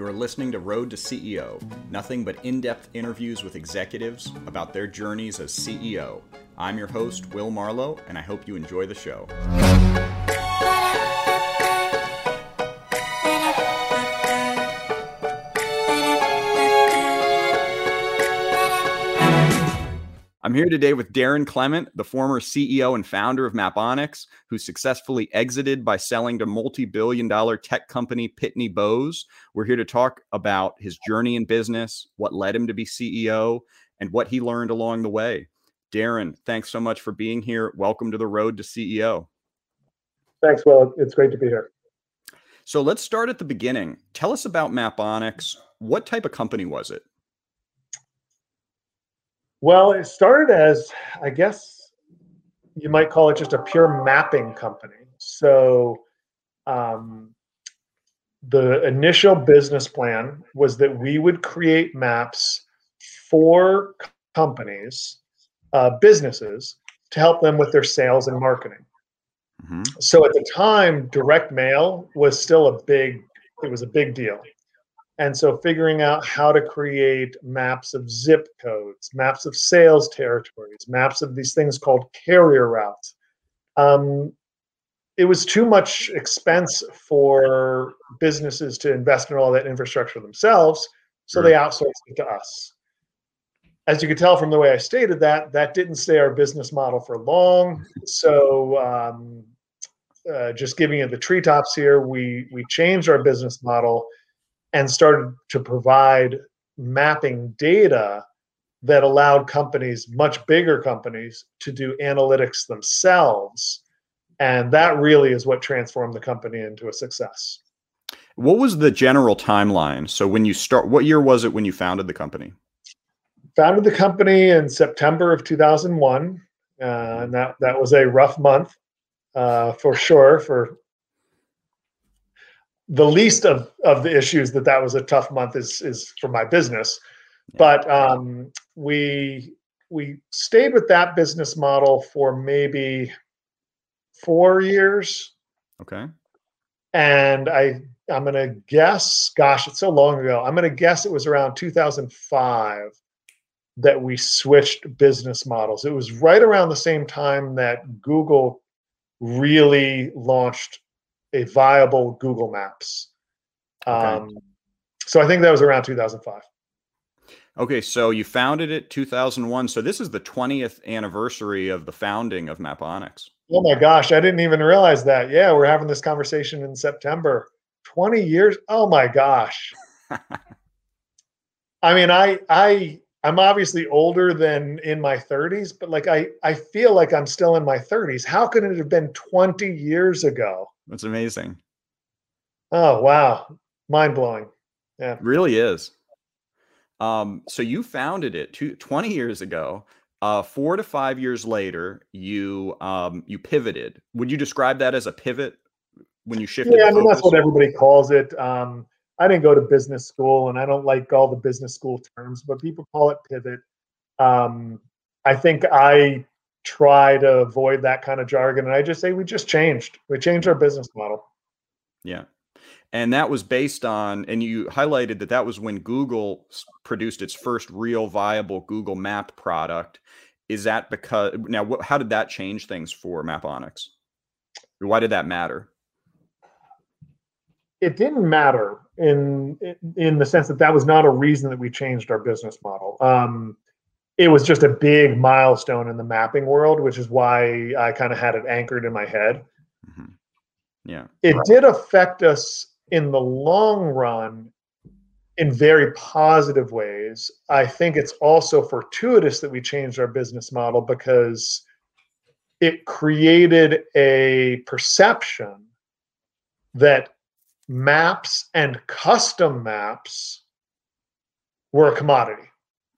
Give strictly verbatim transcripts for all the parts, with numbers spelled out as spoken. You are listening to Road to C E O, nothing but in-depth interviews with executives about their journeys as C E O. I'm your host, Will Marlowe, and I hope you enjoy the show. I'm here today with Darren Clement, the former C E O and founder of Maponics, who successfully exited by selling to multi-billion dollar tech company Pitney Bowes. We're here to talk about his journey in business, what led him to be C E O, and what he learned along the way. Darren, thanks so much for being here. Welcome to the Road to C E O. Thanks, Will. It's great to be here. So let's start at the beginning. Tell us about Maponics. What type of company was it? Well, it started as, I guess you might call it just a pure mapping company. So um, the initial business plan was that we would create maps for companies, uh, businesses, to help them with their sales and marketing. Mm-hmm. So at the time, direct mail was still a big, it was a big deal. And so figuring out how to create maps of zip codes, maps of sales territories, maps of these things called carrier routes. Um, it was too much expense for businesses to invest in all that infrastructure themselves, so Sure. They outsourced it to us. As you could tell from the way I stated that, that didn't stay our business model for long. So um, uh, just giving you the treetops here, we we changed our business model and started to provide mapping data that allowed companies, much bigger companies, to do analytics themselves. And that really is what transformed the company into a success. What was the general timeline? So when you start, what year was it when you founded the company? Founded the company in September of two thousand one. Uh, and that, that was a rough month uh, for sure, for the least of, of the issues that that was a tough month is, is for my business. But um, we, we stayed with that business model for maybe four years. Okay. And I, I'm going to guess, gosh, it's so long ago. I'm going to guess it was around two thousand five that we switched business models. It was right around the same time that Google really launched a viable Google Maps. Okay. Um, so I think that was around two thousand five. Okay, so you founded it two thousand one. So this is the twentieth anniversary of the founding of Maponics. Oh my gosh, I didn't even realize that. Yeah, we're having this conversation in September. twenty years, oh my gosh. I mean, I, I, I'm obviously older than in my thirties, but like I, I feel like I'm still in my thirties. How could it have been twenty years ago? That's amazing. Oh, wow. Mind blowing. Yeah, it really is. Um, so you founded it two, twenty years ago, uh, four to five years later, you, um, you pivoted. Would you describe that as a pivot when you shifted? Yeah, I mean, that's what everybody calls it. Um, I didn't go to business school and I don't like all the business school terms, but people call it pivot. Um, I think I try to avoid that kind of jargon. And I just say, we just changed. We changed our business model. Yeah. And that was based on, and you highlighted that that was when Google produced its first real viable Google Map product. Is that because, now, what, how did that change things for Maponics? Why did that matter? It didn't matter in, in the sense that that was not a reason that we changed our business model. Um, It was just a big milestone in the mapping world, which is why I kind of had it anchored in my head. Mm-hmm. Yeah. It did affect us in the long run in very positive ways. I think it's also fortuitous that we changed our business model because it created a perception that maps and custom maps were a commodity.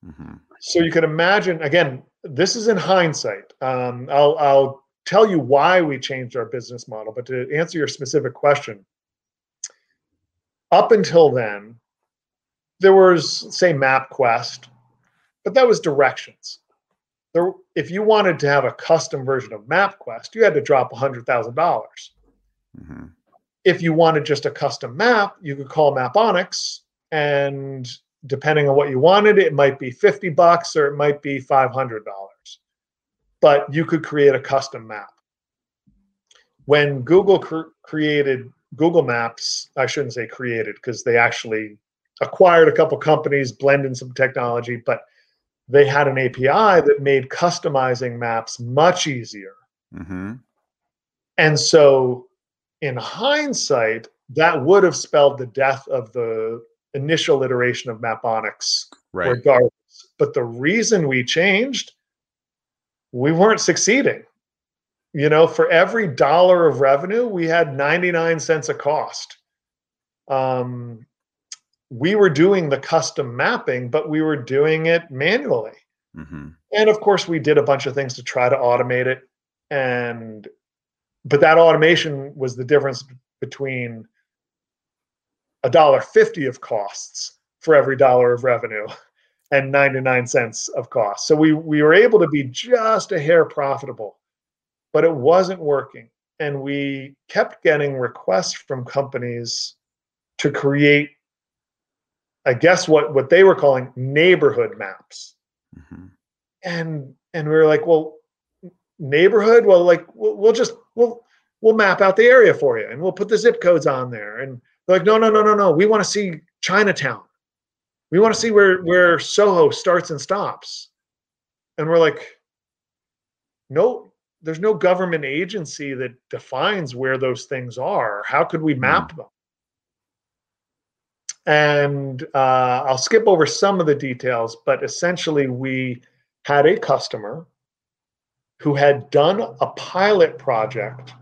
Mm-hmm. So you can imagine, again, this is in hindsight. Um, I'll, I'll tell you why we changed our business model, but to answer your specific question, up until then, there was, say, MapQuest, but that was directions. There, if you wanted to have a custom version of MapQuest, you had to drop one hundred thousand dollars. Mm-hmm. If you wanted just a custom map, you could call Maponics And depending on what you wanted, it might be fifty bucks or it might be five hundred dollars. But you could create a custom map. When Google cr created Google Maps, I shouldn't say created because they actually acquired a couple companies, blend in some technology, but they had an A P I that made customizing maps much easier. Mm-hmm. And so in hindsight, that would have spelled the death of the initial iteration of Maponics, right, regardless. But the reason we changed, we weren't succeeding. You know, for every dollar of revenue, we had ninety-nine cents a cost. Um, we were doing the custom mapping, but we were doing it manually. Mm-hmm. And of course, we did a bunch of things to try to automate it. And, but that automation was the difference between a dollar fifty of costs for every dollar of revenue and ninety-nine cents of cost. So we, we were able to be just a hair profitable, but it wasn't working. And we kept getting requests from companies to create, I guess, what, what they were calling neighborhood maps. Mm-hmm. And, and we were like, well, neighborhood, well, like we'll, we'll just, we'll, we'll map out the area for you and we'll put the zip codes on there. And they're like, no, no, no, no, no. We want to see Chinatown. We want to see where, where SoHo starts and stops. And we're like, no, there's no government agency that defines where those things are. How could we map them? And uh, I'll skip over some of the details, but essentially we had a customer who had done a pilot project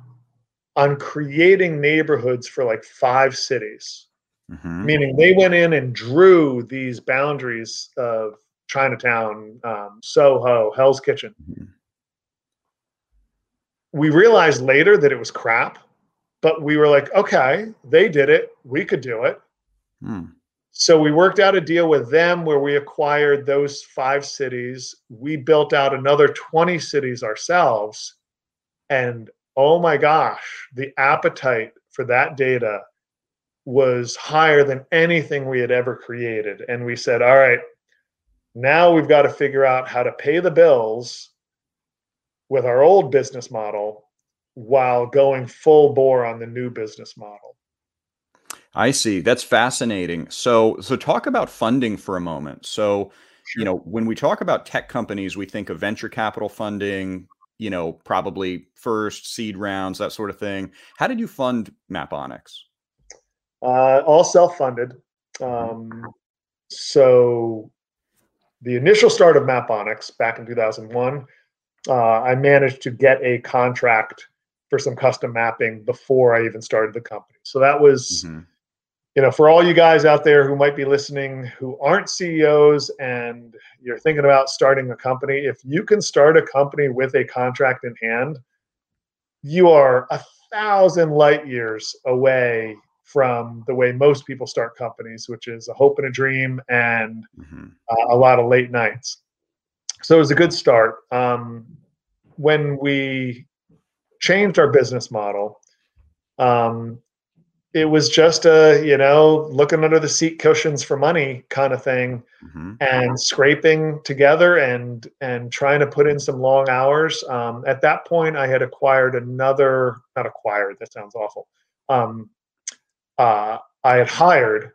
on creating neighborhoods for like five cities. Mm-hmm. Meaning they went in and drew these boundaries of Chinatown, um, SoHo, Hell's Kitchen. Mm-hmm. We realized later that it was crap, but we were like, okay, they did it. We could do it. Mm. So we worked out a deal with them where we acquired those five cities. We built out another twenty cities ourselves. And oh my gosh, the appetite for that data was higher than anything we had ever created. And we said, all right, now we've got to figure out how to pay the bills with our old business model while going full bore on the new business model. I see. That's fascinating. So, so talk about funding for a moment. So, you know, when we talk about tech companies, we think of venture capital funding, you know, probably first seed rounds, that sort of thing. How did you fund Maponics? Uh, all self-funded. Um, so the initial start of Maponics back in two thousand one, uh, I managed to get a contract for some custom mapping before I even started the company. So that was, mm-hmm. you know, for all you guys out there who might be listening, who aren't C E Os and you're thinking about starting a company, if you can start a company with a contract in hand, you are a thousand light years away from the way most people start companies, which is a hope and a dream and mm-hmm. uh, a lot of late nights. So it was a good start. Um, when we changed our business model, um, it was just a, you know, looking under the seat cushions for money kind of thing, mm-hmm. and scraping together and and trying to put in some long hours. Um, at that point, I had acquired another, not acquired, that sounds awful. Um, uh, I had hired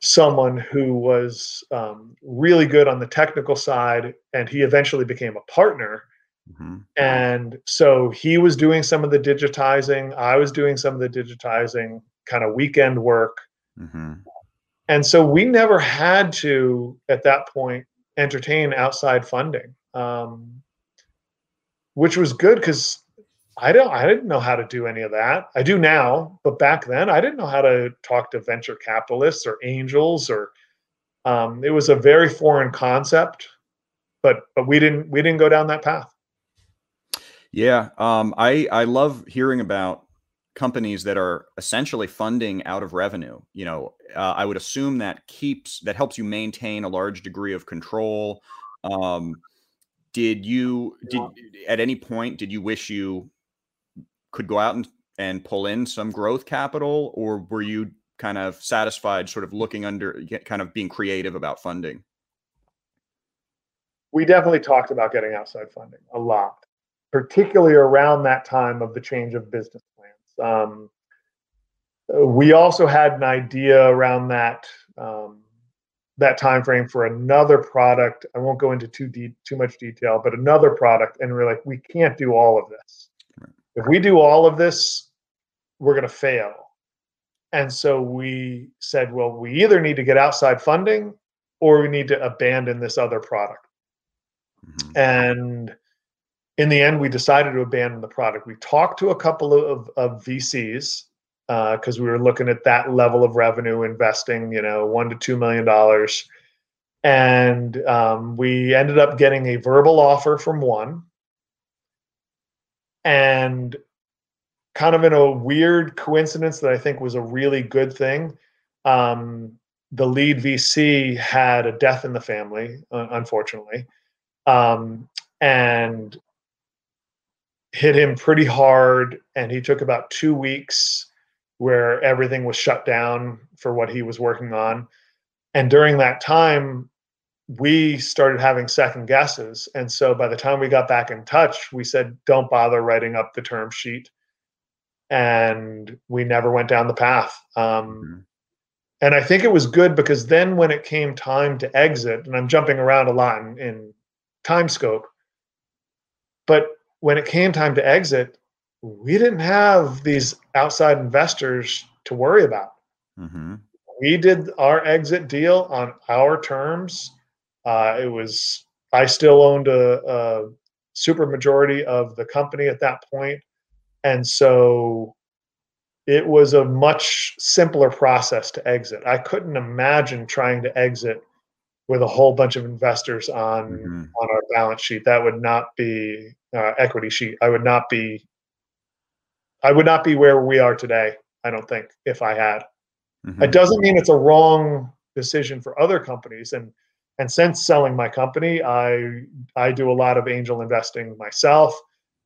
someone who was um, really good on the technical side, and he eventually became a partner. Mm-hmm. And so he was doing some of the digitizing. I was doing some of the digitizing. Kind of weekend work. Mm-hmm. And so we never had to, at that point, entertain outside funding, um, which was good because I don't, I didn't know how to do any of that. I do now, but back then I didn't know how to talk to venture capitalists or angels or um, it was a very foreign concept, but, but we didn't, we didn't go down that path. Yeah. Um, I, I love hearing about companies that are essentially funding out of revenue. You know, uh, I would assume that keeps, that helps you maintain a large degree of control. Um, did you, did at any point, did you wish you could go out and, and pull in some growth capital, or were you kind of satisfied sort of looking under, kind of being creative about funding? We definitely talked about getting outside funding a lot, particularly around that time of the change of business plans. Um, we also had an idea around that um, that time frame for another product. I won't go into too deep, too much detail, but another product, and we're like, we can't do all of this. If we do all of this, we're going to fail. And so we said, well, we either need to get outside funding or we need to abandon this other product. Mm-hmm. And in the end, we decided to abandon the product. We talked to a couple of, of V Cs because uh, we were looking at that level of revenue, investing, you know, one to two million dollars. And um, we ended up getting a verbal offer from one. And kind of in a weird coincidence that I think was a really good thing, um, the lead V C had a death in the family, uh, unfortunately. Um, and hit him pretty hard. And he took about two weeks where everything was shut down for what he was working on. And during that time, we started having second guesses. And so by the time we got back in touch, we said, don't bother writing up the term sheet. And we never went down the path. Um, mm-hmm. And I think it was good because then when it came time to exit, and I'm jumping around a lot in, in time scope, but when it came time to exit, we didn't have these outside investors to worry about. Mm-hmm. We did our exit deal on our terms. Uh, it was, I still owned a, a super majority of the company at that point. And so it was a much simpler process to exit. I couldn't imagine trying to exit with a whole bunch of investors on, mm-hmm. on our balance sheet. That would not be uh, equity sheet. I would not be, I would not be where we are today. I don't think if I had, mm-hmm. It doesn't mean it's a wrong decision for other companies. And, and since selling my company, I, I do a lot of angel investing myself,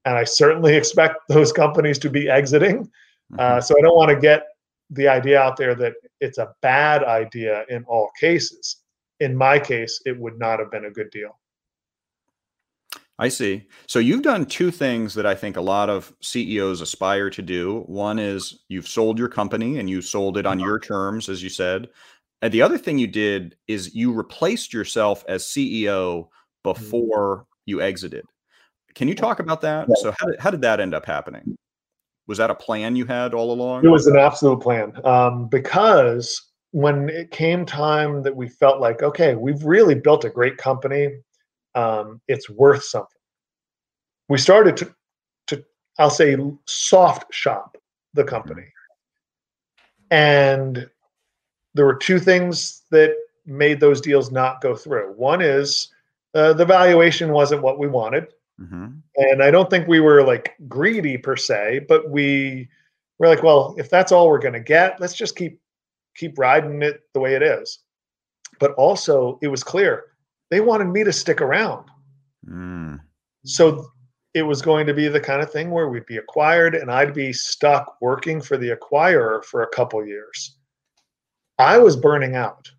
and I certainly expect those companies to be exiting. Mm-hmm. Uh, so I don't want to get the idea out there that it's a bad idea in all cases. In my case, it would not have been a good deal. I see. So you've done two things that I think a lot of C E Os aspire to do. One is you've sold your company and you sold it on your terms, as you said. And the other thing you did is you replaced yourself as C E O before you exited. Can you talk about that? So how did, how did that end up happening? Was that a plan you had all along? It was an absolute plan um, because when it came time that we felt like, okay, we've really built a great company. Um, it's worth something. We started to, to, I'll say, soft shop the company. And there were two things that made those deals not go through. One is uh, the valuation wasn't what we wanted. Mm-hmm. And I don't think we were like greedy per se, but we were like, well, if that's all we're going to get, let's just keep, keep riding it the way it is. But also it was clear they wanted me to stick around. Mm. So it was going to be the kind of thing where we'd be acquired and I'd be stuck working for the acquirer for a couple years. I was burning out.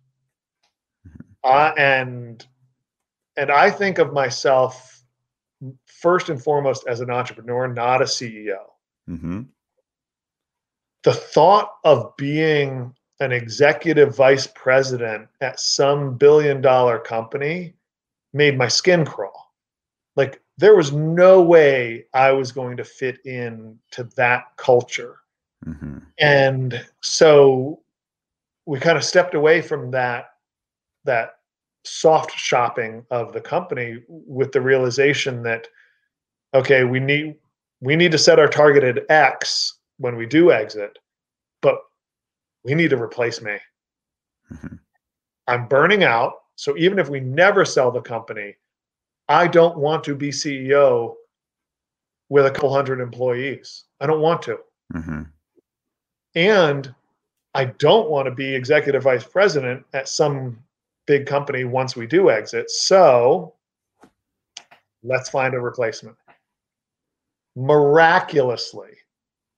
Mm-hmm. uh, and, and I think of myself first and foremost as an entrepreneur, not a C E O. Mm-hmm. The thought of being an executive vice president at some billion dollar company made my skin crawl. Like there was no way I was going to fit in to that culture. Mm-hmm. And so we kind of stepped away from that, that soft shopping of the company with the realization that, okay, we need, we need to set our target at X when we do exit, but we need to replace me. Mm-hmm. I'm burning out. So even if we never sell the company, I don't want to be C E O with a couple hundred employees. I don't want to. Mm-hmm. And I don't want to be executive vice president at some big company once we do exit. So let's find a replacement. Miraculously,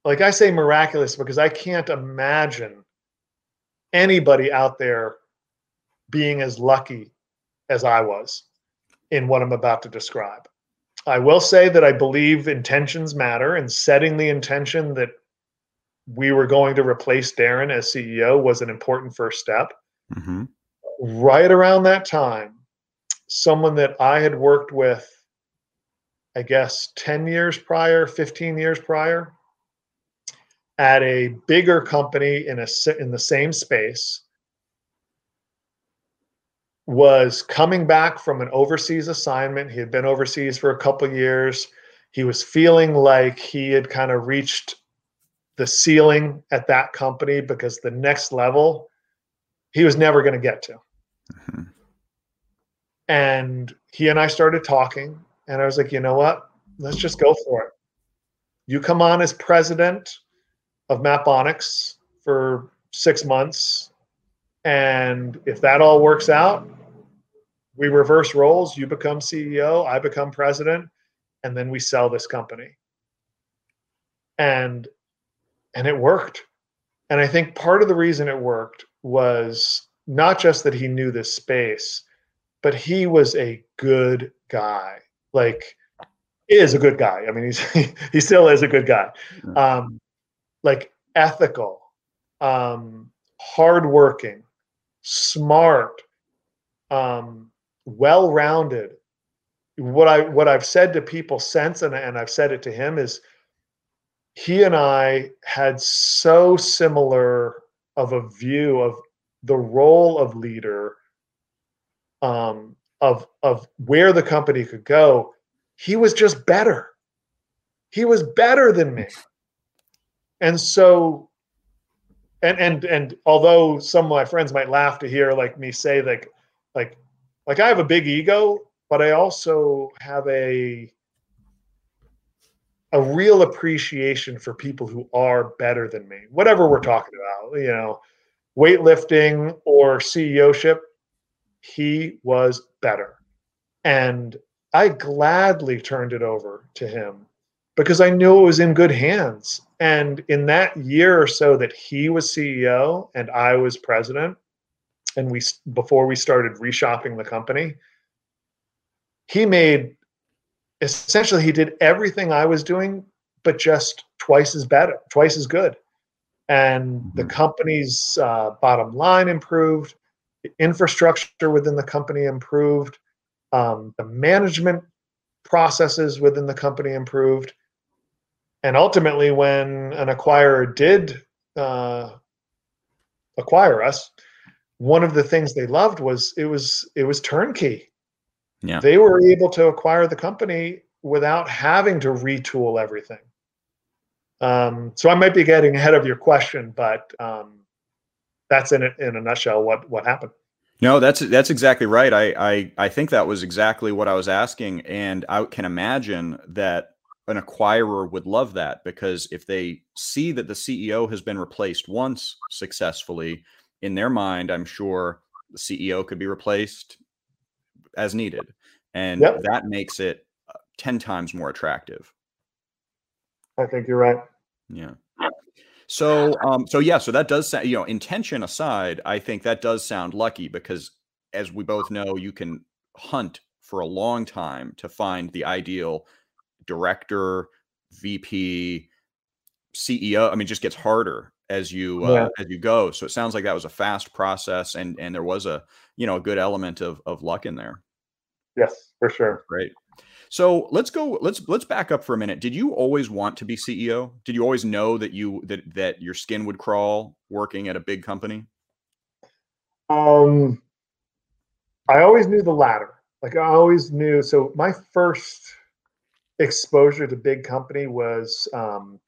like I say miraculous because I can't imagine anybody out there being as lucky as I was in what I'm about to describe. I will say that I believe intentions matter, and setting the intention that we were going to replace Darren as C E O was an important first step. Mm-hmm. Right around that time, someone that I had worked with, I guess, ten years prior, fifteen years prior, at a bigger company in a in the same space, was coming back from an overseas assignment. He had been overseas for a couple of years. He was feeling like he had kind of reached the ceiling at that company, because the next level he was never going to get to. Mm-hmm. And he and I started talking, and I was like, you know what? Let's just go for it. You come on as president of Maponics for six months. And if that all works out, we reverse roles. You become C E O, I become president, and then we sell this company. And, and it worked. And I think part of the reason it worked was not just that he knew this space, but he was a good guy. Like, he is a good guy. I mean, he's, he still is a good guy. Um, like, ethical, um, hardworking, smart, um, well-rounded. What I what I've said to people since, and, and I've said it to him, is he and I had so similar of a view of the role of leader, um, of of where the company could go. He was just better. He was better than me, and so. And and and although some of my friends might laugh to hear like me say like like like I have a big ego, but I also have a a real appreciation for people who are better than me. Whatever we're talking about, you know, weightlifting or C E O ship, he was better. And I gladly turned it over to him, because I knew it was in good hands. And in that year or so that he was C E O and I was president, and we before we started reshopping the company, he made, essentially he did everything I was doing, but just twice as better, twice as good. And the company's uh, bottom line improved, the infrastructure within the company improved, um, the management processes within the company improved. And ultimately, when an acquirer did uh, acquire us, one of the things they loved was it was it was turnkey. Yeah. They were able to acquire the company without having to retool everything. Um, so I might be getting ahead of your question, but um, that's in a, in a nutshell what what happened. No, that's that's exactly right. I I I think that was exactly what I was asking, and I can imagine that an acquirer would love that, because if they see that the C E O has been replaced once successfully, in their mind, I'm sure the C E O could be replaced as needed. And yep, that makes it ten times more attractive. I think you're right. Yeah. So, um, so yeah, so that does sound, you know, intention aside, I think that does sound lucky, because as we both know, you can hunt for a long time to find the ideal director, V P, C E O. I mean, it just gets harder as you uh, yeah. as you go. So it sounds like that was a fast process, and and there was a you know a good element of of luck in there. Yes, for sure. Great. So let's go. Let's let's back up for a minute. Did you always want to be C E O? Did you always know that you that that your skin would crawl working at a big company? Um, I always knew the latter. Like, I always knew. So my first exposure to big company was um,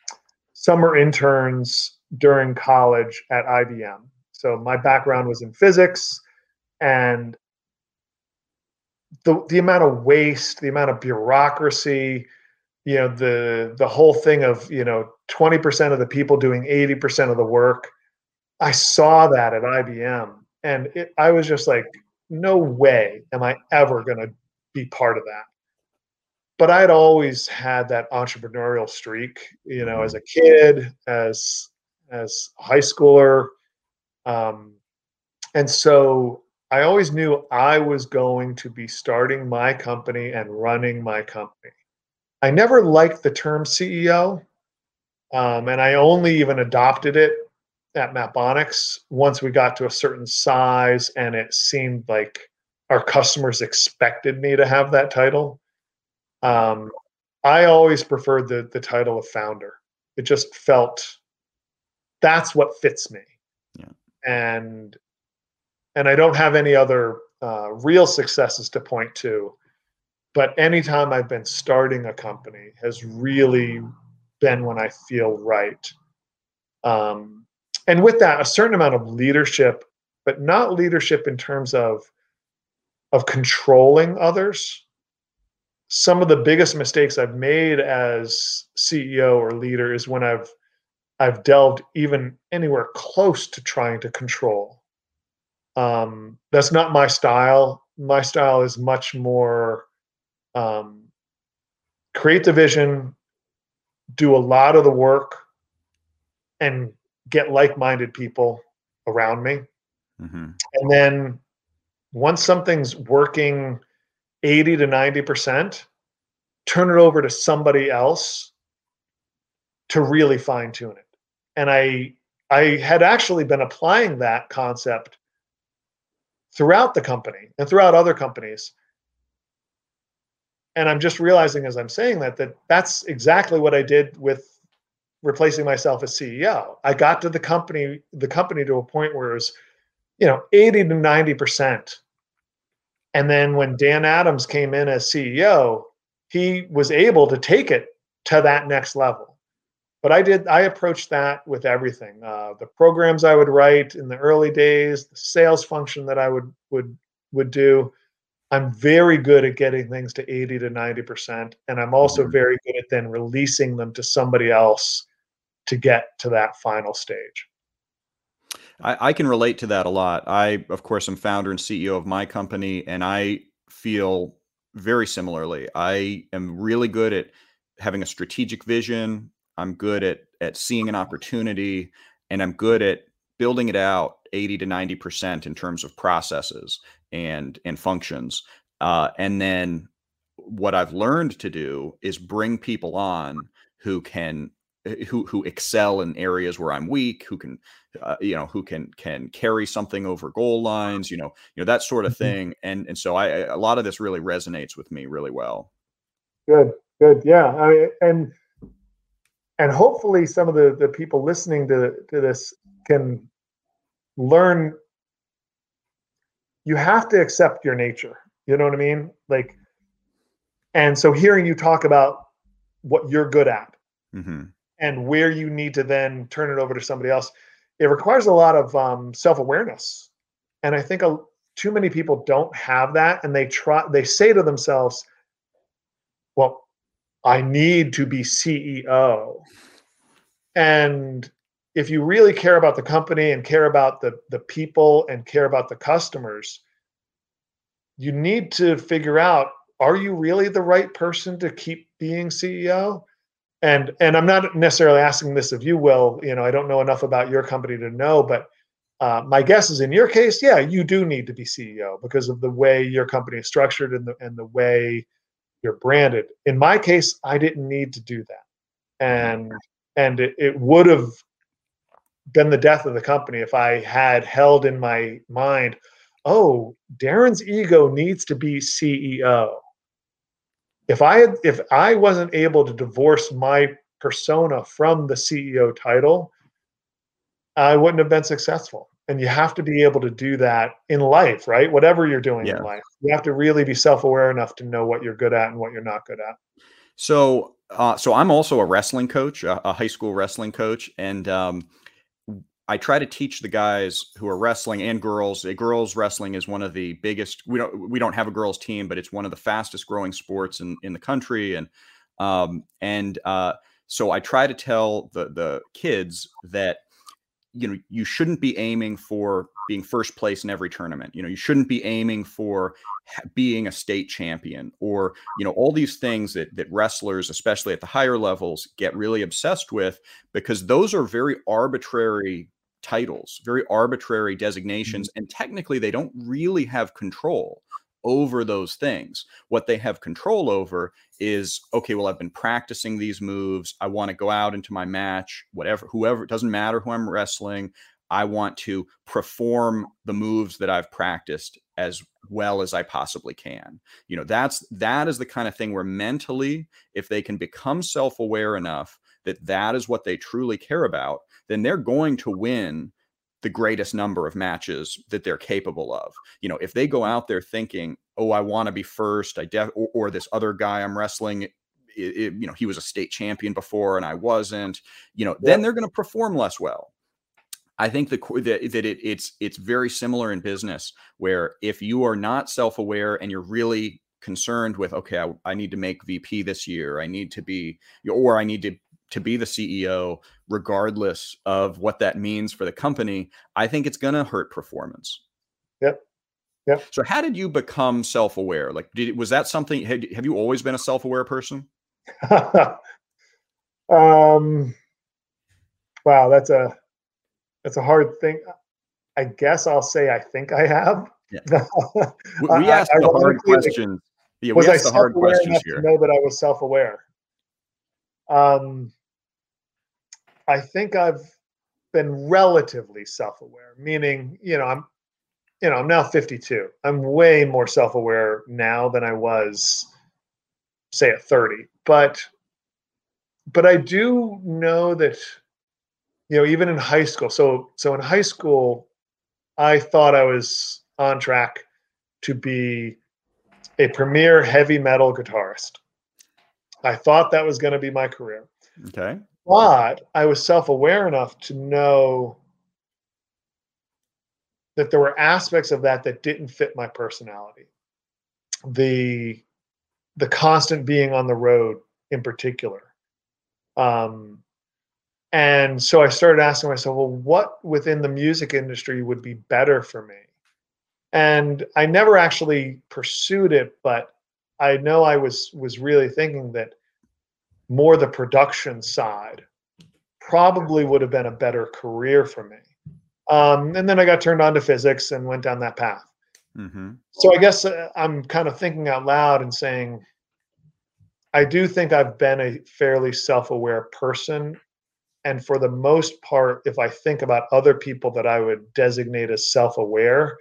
summer interns during college at I B M. So my background was in physics, and the the amount of waste, the amount of bureaucracy, you know, the the whole thing of, you know, twenty percent of the people doing eighty percent of the work. I saw that at I B M, and it, I was just like, no way am I ever going to be part of that. But I'd always had that entrepreneurial streak, you know, as a kid, as as a high schooler, Um, and so I always knew I was going to be starting my company and running my company. I never liked the term C E O, um, and I only even adopted it at Maponics once we got to a certain size and it seemed like our customers expected me to have that title. Um, I always preferred the, the title of founder. It just felt, that's what fits me. Yeah. And, and I don't have any other uh, real successes to point to, but anytime I've been starting a company has really been when I feel right. Um, and with that, a certain amount of leadership, but not leadership in terms of of controlling others. Some of the biggest mistakes I've made as C E O or leader is when I've I've delved even anywhere close to trying to control. Um, that's not my style. My style is much more um, create the vision, do a lot of the work, and get like-minded people around me. Mm-hmm. And then once something's working eighty to ninety percent, turn it over to somebody else to really fine tune it. And I, I had actually been applying that concept throughout the company and throughout other companies. And I'm just realizing as I'm saying that, that that's exactly what I did with replacing myself as C E O. I got to the company, the company to a point where it was, you know, eighty to ninety percent. And then when Dan Adams came in as C E O, he was able to take it to that next level. But I did, I approached that with everything. Uh, the programs I would write in the early days, the sales function that I would, would, would do. I'm very good at getting things to eighty to ninety percent. And I'm also mm-hmm. very good at then releasing them to somebody else to get to that final stage. I, I can relate to that a lot. I, of course, am founder and C E O of my company, and I feel very similarly. I am really good at having a strategic vision. I'm good at at seeing an opportunity, and I'm good at building it out eighty to ninety percent in terms of processes and and functions. Uh, and then what I've learned to do is bring people on who can who who excel in areas where I'm weak, who can, uh, you know, who can, can carry something over goal lines, you know, you know, that sort of thing. And, and so I, a lot of this really resonates with me really well. Good, good. Yeah. I mean, and, and hopefully some of the, the people listening to, to this can learn. You have to accept your nature. You know what I mean? Like, and so hearing you talk about what you're good at, mm-hmm. and where you need to then turn it over to somebody else, it requires a lot of um, self-awareness. And I think a, too many people don't have that. And they try, they say to themselves, well, I need to be C E O. And if you really care about the company and care about the, the people and care about the customers, you need to figure out, are you really the right person to keep being C E O? And and I'm not necessarily asking this of you, Will. You know, I don't know enough about your company to know, but uh, my guess is in your case, yeah, you do need to be C E O because of the way your company is structured and the and the way you're branded. In my case, I didn't need to do that, and and it, it would have been the death of the company if I had held in my mind, oh, Darren's ego needs to be C E O. If I had, if I wasn't able to divorce my persona from the C E O title, I wouldn't have been successful. And you have to be able to do that in life, right? Whatever you're doing yeah. in life, you have to really be self-aware enough to know what you're good at and what you're not good at. So, uh, so I'm also a wrestling coach, a, a high school wrestling coach. And um, I try to teach the guys who are wrestling and girls. Girls wrestling is one of the biggest. We don't we don't have a girls team, but it's one of the fastest growing sports in in the country. And um, and uh, so I try to tell the the kids that, you know, you shouldn't be aiming for being first place in every tournament. You know, you shouldn't be aiming for being a state champion or, you know, all these things that that wrestlers, especially at the higher levels, get really obsessed with, because those are very arbitrary titles, very arbitrary designations, mm-hmm. and technically they don't really have control over those things. What they have control over is, okay, well, I've been practicing these moves. I want to go out into my match, whatever, whoever, it doesn't matter who I'm wrestling. I want to perform the moves that I've practiced as well as I possibly can. You know, that's, that is the kind of thing where mentally, if they can become self-aware enough that that is what they truly care about, then they're going to win the greatest number of matches that they're capable of. You know, if they go out there thinking, oh, I want to be first, I def or, or this other guy I'm wrestling, it, it, you know, he was a state champion before and I wasn't, you know, yeah. then they're going to perform less well. I think the, the, that it, it's it's very similar in business, where if you are not self-aware and you're really concerned with, okay, I, I need to make V P this year, I need to be, or I need to, to be the C E O, regardless of what that means for the company, I think it's going to hurt performance. Yep. Yep. So how did you become self-aware? Like, did, was that something, had, have you always been a self-aware person? um, wow, that's a... It's a hard thing. I guess I'll say I think I have. Yeah. we, we asked I, the hard questions. Yeah, we asked the hard questions here. To know that I was self-aware. Um, I think I've been relatively self-aware, meaning, you know, I'm, you know, I'm now fifty-two. I'm way more self-aware now than I was, say, at thirty. But, but I do know that. You know, even in high school. So, so in high school, I thought I was on track to be a premier heavy metal guitarist. I thought that was going to be my career. Okay. But I was self-aware enough to know that there were aspects of that that didn't fit my personality. The, the constant being on the road in particular. Um, And so I started asking myself, well, what within the music industry would be better for me? And I never actually pursued it, but I know I was, was really thinking that more the production side probably would have been a better career for me. Um, and then I got turned on to physics and went down that path. Mm-hmm. So I guess I'm kind of thinking out loud and saying, I do think I've been a fairly self-aware person. And for the most part, if I think about other people that I would designate as self-aware,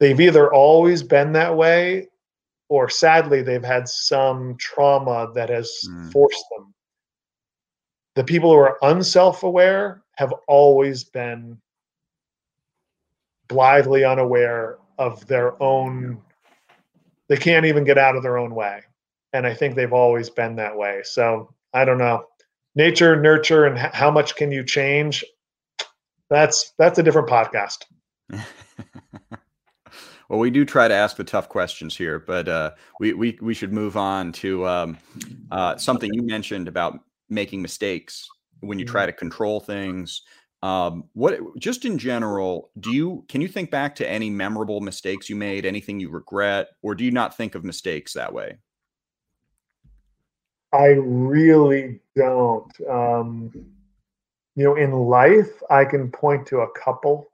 they've either always been that way, or sadly, they've had some trauma that has mm. forced them. The people who are unself-aware have always been blithely unaware of their own. They can't even get out of their own way. And I think they've always been that way. So I don't know. Nature, nurture, and how much can you change? That's that's a different podcast. Well, we do try to ask the tough questions here, but uh, we, we, we should move on to um, uh, something you mentioned about making mistakes when you try to control things. Um, what just in general, do you can you think back to any memorable mistakes you made, anything you regret, or do you not think of mistakes that way? I really don't. Um, you know, in life, I can point to a couple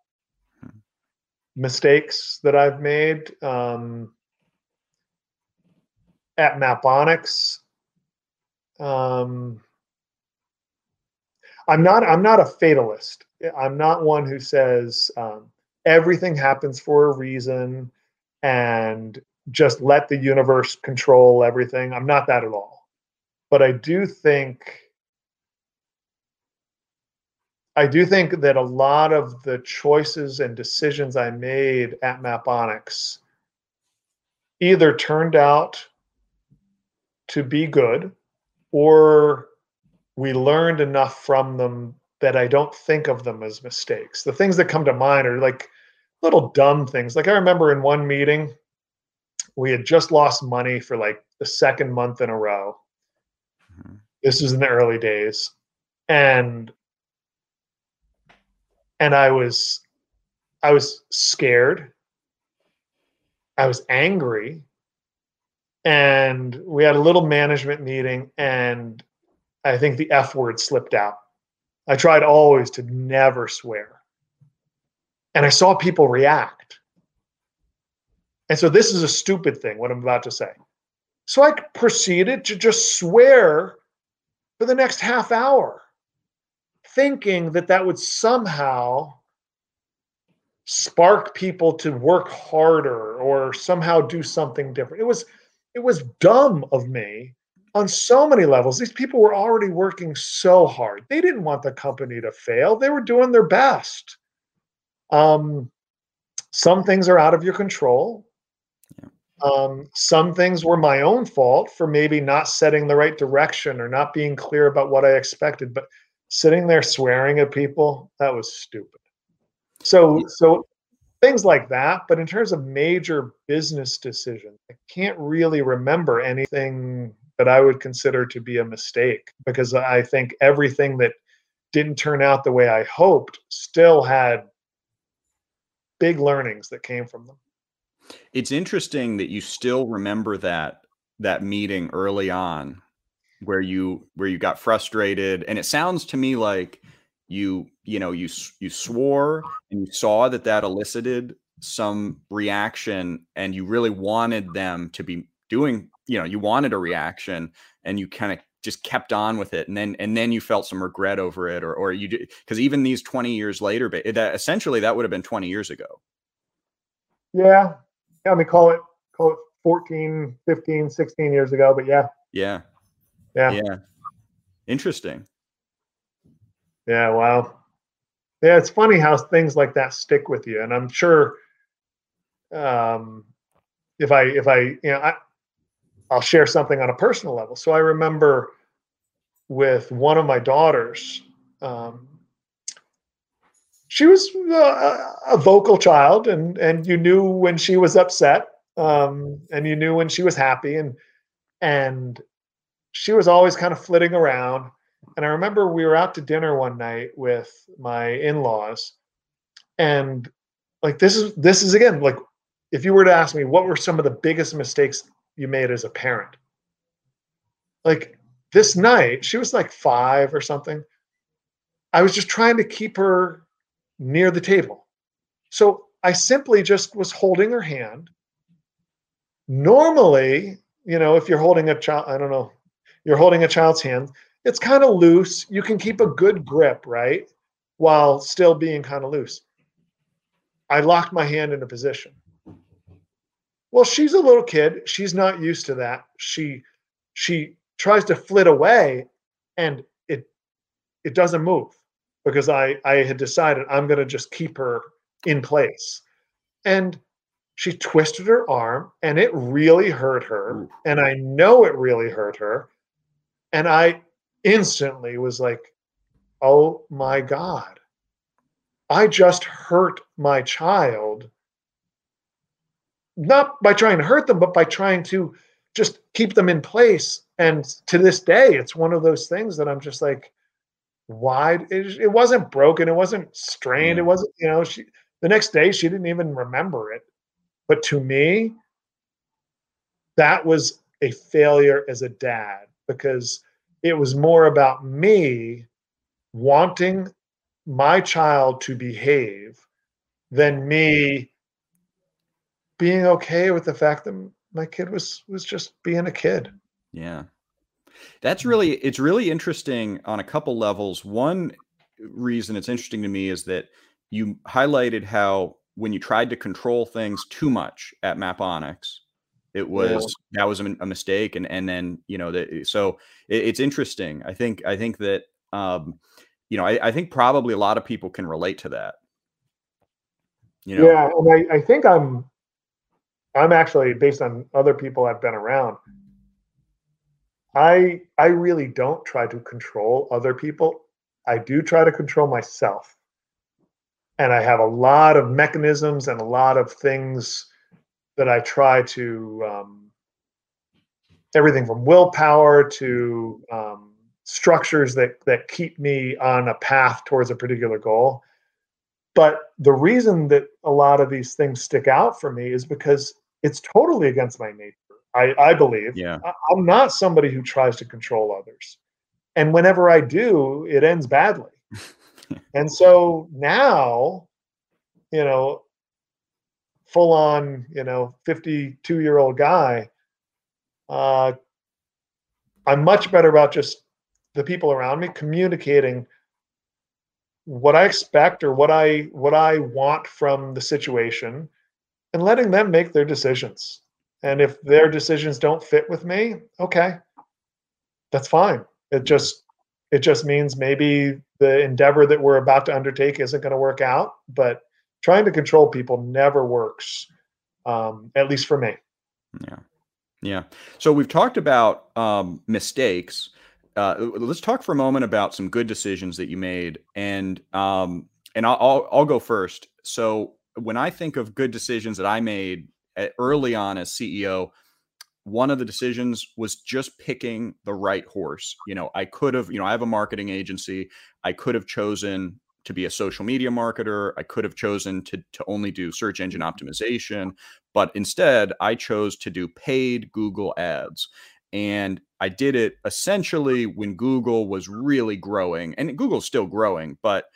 mistakes that I've made. Um, at Maponics, um, I'm not. I'm not a fatalist. I'm not one who says um, everything happens for a reason and just let the universe control everything. I'm not that at all. But I do think I do think that a lot of the choices and decisions I made at Maponics either turned out to be good, or we learned enough from them that I don't think of them as mistakes. The things that come to mind are like little dumb things. Like I remember in one meeting, we had just lost money for like the second month in a row. This was in the early days, and and I was I was scared. I was angry, and we had a little management meeting, and I think the F word slipped out. I tried always to never swear, and I saw people react. And so this is a stupid thing, what I'm about to say. So I proceeded to just swear for the next half hour, thinking that that would somehow spark people to work harder or somehow do something different. It was, it was dumb of me on so many levels. These people were already working so hard. They didn't want the company to fail. They were doing their best. Um, some things are out of your control. Um, some things were my own fault for maybe not setting the right direction or not being clear about what I expected, but sitting there swearing at people, that was stupid. So, so things like that. But in terms of major business decisions, I can't really remember anything that I would consider to be a mistake, because I think everything that didn't turn out the way I hoped still had big learnings that came from them. It's interesting that you still remember that that meeting early on where you where you got frustrated, and it sounds to me like you you know you you swore and you saw that that elicited some reaction, and you really wanted them to be doing, you know, you wanted a reaction, and you kind of just kept on with it, and then and then you felt some regret over it, or or you did, because even these twenty years later, but it, that, essentially that would have been twenty years ago. Yeah. I mean, call it, call it fourteen, fifteen, sixteen years ago, but yeah. Yeah. Yeah. Yeah. Interesting. Yeah. Wow. Yeah. It's funny how things like that stick with you. And I'm sure, um, if I, if I, you know, I, I'll share something on a personal level. So I remember with one of my daughters, um, she was a, a vocal child, and, and you knew when she was upset, um, and you knew when she was happy, and, and she was always kind of flitting around. And I remember we were out to dinner one night with my in-laws, and like, this is, this is again, like, if you were to ask me, what were some of the biggest mistakes you made as a parent? Like this night, she was like five or something. I was just trying to keep her near the table. So I simply just was holding her hand. Normally, you know, if you're holding a child, I don't know, you're holding a child's hand, it's kind of loose. You can keep a good grip, right? While still being kind of loose. I locked my hand into position. Well, she's a little kid. She's not used to that. She, she tries to flit away, and it, it doesn't move. Because I, I had decided I'm going to just keep her in place. And she twisted her arm, and it really hurt her. And I know it really hurt her. And I instantly was like, oh my God, I just hurt my child. Not by trying to hurt them, but by trying to just keep them in place. And to this day, it's one of those things that I'm just like, wide. It, it wasn't broken. It wasn't strained. It wasn't, you know, she, the next day she didn't even remember it. But to me, that was a failure as a dad, because it was more about me wanting my child to behave than me being okay with the fact that my kid was, was just being a kid. Yeah. That's really, it's really interesting on a couple levels. One reason it's interesting to me is that you highlighted how when you tried to control things too much at Maponics, it was, yeah. that was a, a mistake. And, and then, you know, the, so it, it's interesting. I think, I think that, um, you know, I, I think probably a lot of people can relate to that. You know? Yeah. And I, I think I'm, I'm actually, based on other people I've been around, I I really don't try to control other people. I do try to control myself. And I have a lot of mechanisms and a lot of things that I try to, um, everything from willpower to um, structures that, that keep me on a path towards a particular goal. But the reason that a lot of these things stick out for me is because it's totally against my nature. I, I believe yeah. I, I'm not somebody who tries to control others. And whenever I do, it ends badly. And so now you know, full on, you know, fifty-two year old guy, uh, I'm much better about just the people around me communicating what I expect or what I, what I want from the situation and letting them make their decisions. And if their decisions don't fit with me, okay, that's fine. It just, it just means maybe the endeavor that we're about to undertake isn't going to work out, but trying to control people never works, um, at least for me. Yeah. Yeah. So we've talked about um, mistakes. Uh, let's talk for a moment about some good decisions that you made. And um, and I'll, I'll, I'll go first. So when I think of good decisions that I made early on as C E O, one of the decisions was just picking the right horse. You know, I could have, you know, I have a marketing agency. I could have chosen to be a social media marketer. I could have chosen to, to only do search engine optimization, but instead I chose to do paid Google ads. And I did it essentially when Google was really growing, and Google's still growing, but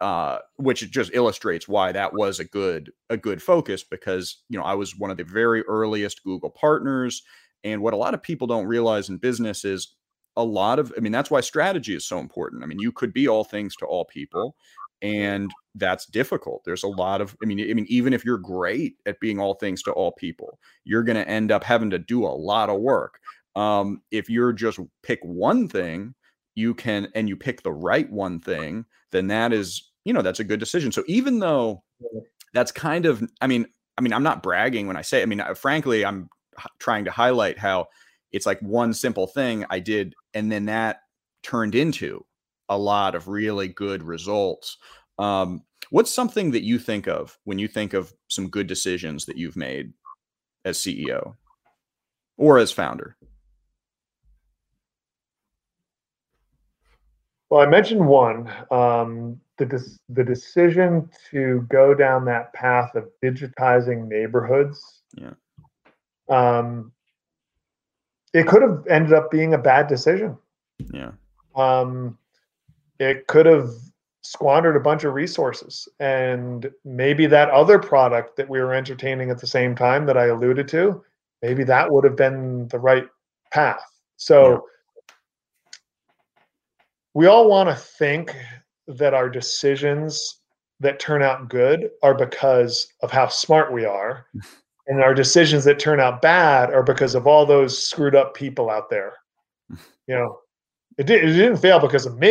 uh, which just illustrates why that was a good, a good focus, because, you know, I was one of the very earliest Google partners. And what a lot of people don't realize in business is a lot of, I mean, that's why strategy is so important. I mean, you could be all things to all people, and that's difficult. There's a lot of, I mean, I mean, even if you're great at being all things to all people, you're going to end up having to do a lot of work. Um, if you're just pick one thing you can, and you pick the right one thing, then that is, you know, that's a good decision. So even though that's kind of, I mean, I mean, I'm not bragging when I say, I mean, frankly, I'm trying to highlight how it's like one simple thing I did, and then that turned into a lot of really good results. Um, what's something that you think of when you think of some good decisions that you've made as C E O or as founder? Well, I mentioned one, um, the, de- the decision to go down that path of digitizing neighborhoods. Yeah. Um, it could have ended up being a bad decision. Yeah. Um, it could have squandered a bunch of resources, and maybe that other product that we were entertaining at the same time that I alluded to, maybe that would have been the right path. So yeah. We all want to think that our decisions that turn out good are because of how smart we are. And our decisions that turn out bad are because of all those screwed up people out there. You know, it, did, it didn't fail because of me,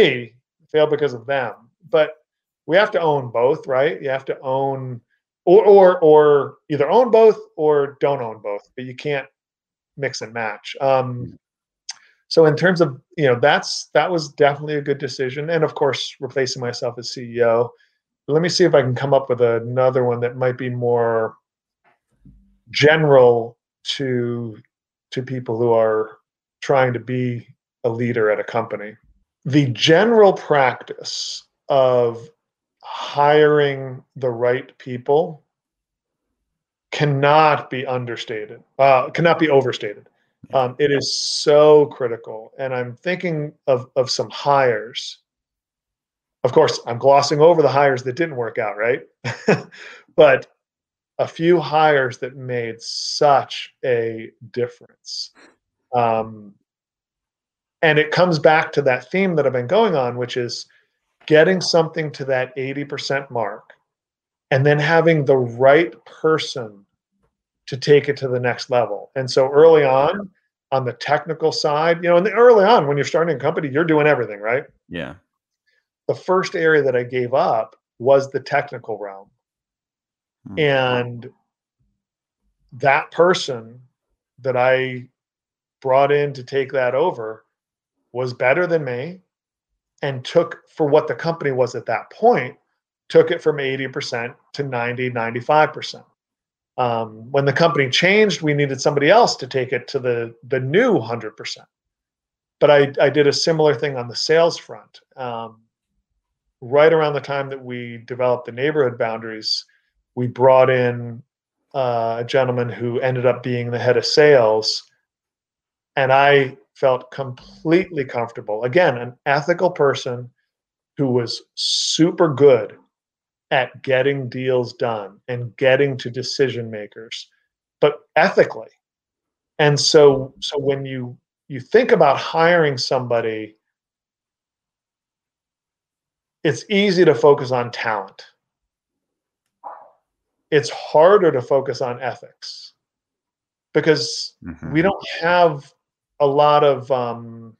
it failed because of them. But we have to own both, right? You have to own, or or or either own both or don't own both. But you can't mix and match. Um, so in terms of, you know, that's that was definitely a good decision. And of course, replacing myself as C E O. But let me see if I can come up with another one that might be more general to to people who are trying to be a leader at a company. The general practice of hiring the right people cannot be understated, uh, cannot be overstated. Um, it is so critical. And I'm thinking of, of some hires. Of course, I'm glossing over the hires that didn't work out, right? But a few hires that made such a difference. Um, and it comes back to that theme that I've been going on, which is getting something to that eighty percent mark and then having the right person to take it to the next level. And so early on, on the technical side, you know, and early on when you're starting a company, you're doing everything, right? Yeah. The first area that I gave up was the technical realm. And that person that I brought in to take that over was better than me and took, for what the company was at that point, took it from eighty percent to ninety, ninety-five percent. Um, when the company changed, we needed somebody else to take it to the, the new one hundred percent. But I, I did a similar thing on the sales front. Um, right around the time that we developed the neighborhood boundaries, we brought in uh, a gentleman who ended up being the head of sales, and I felt completely comfortable. Again, an ethical person who was super good at getting deals done and getting to decision makers, but ethically. And so, so when you, you think about hiring somebody, it's easy to focus on talent. It's harder to focus on ethics because mm-hmm. we don't have a lot of um,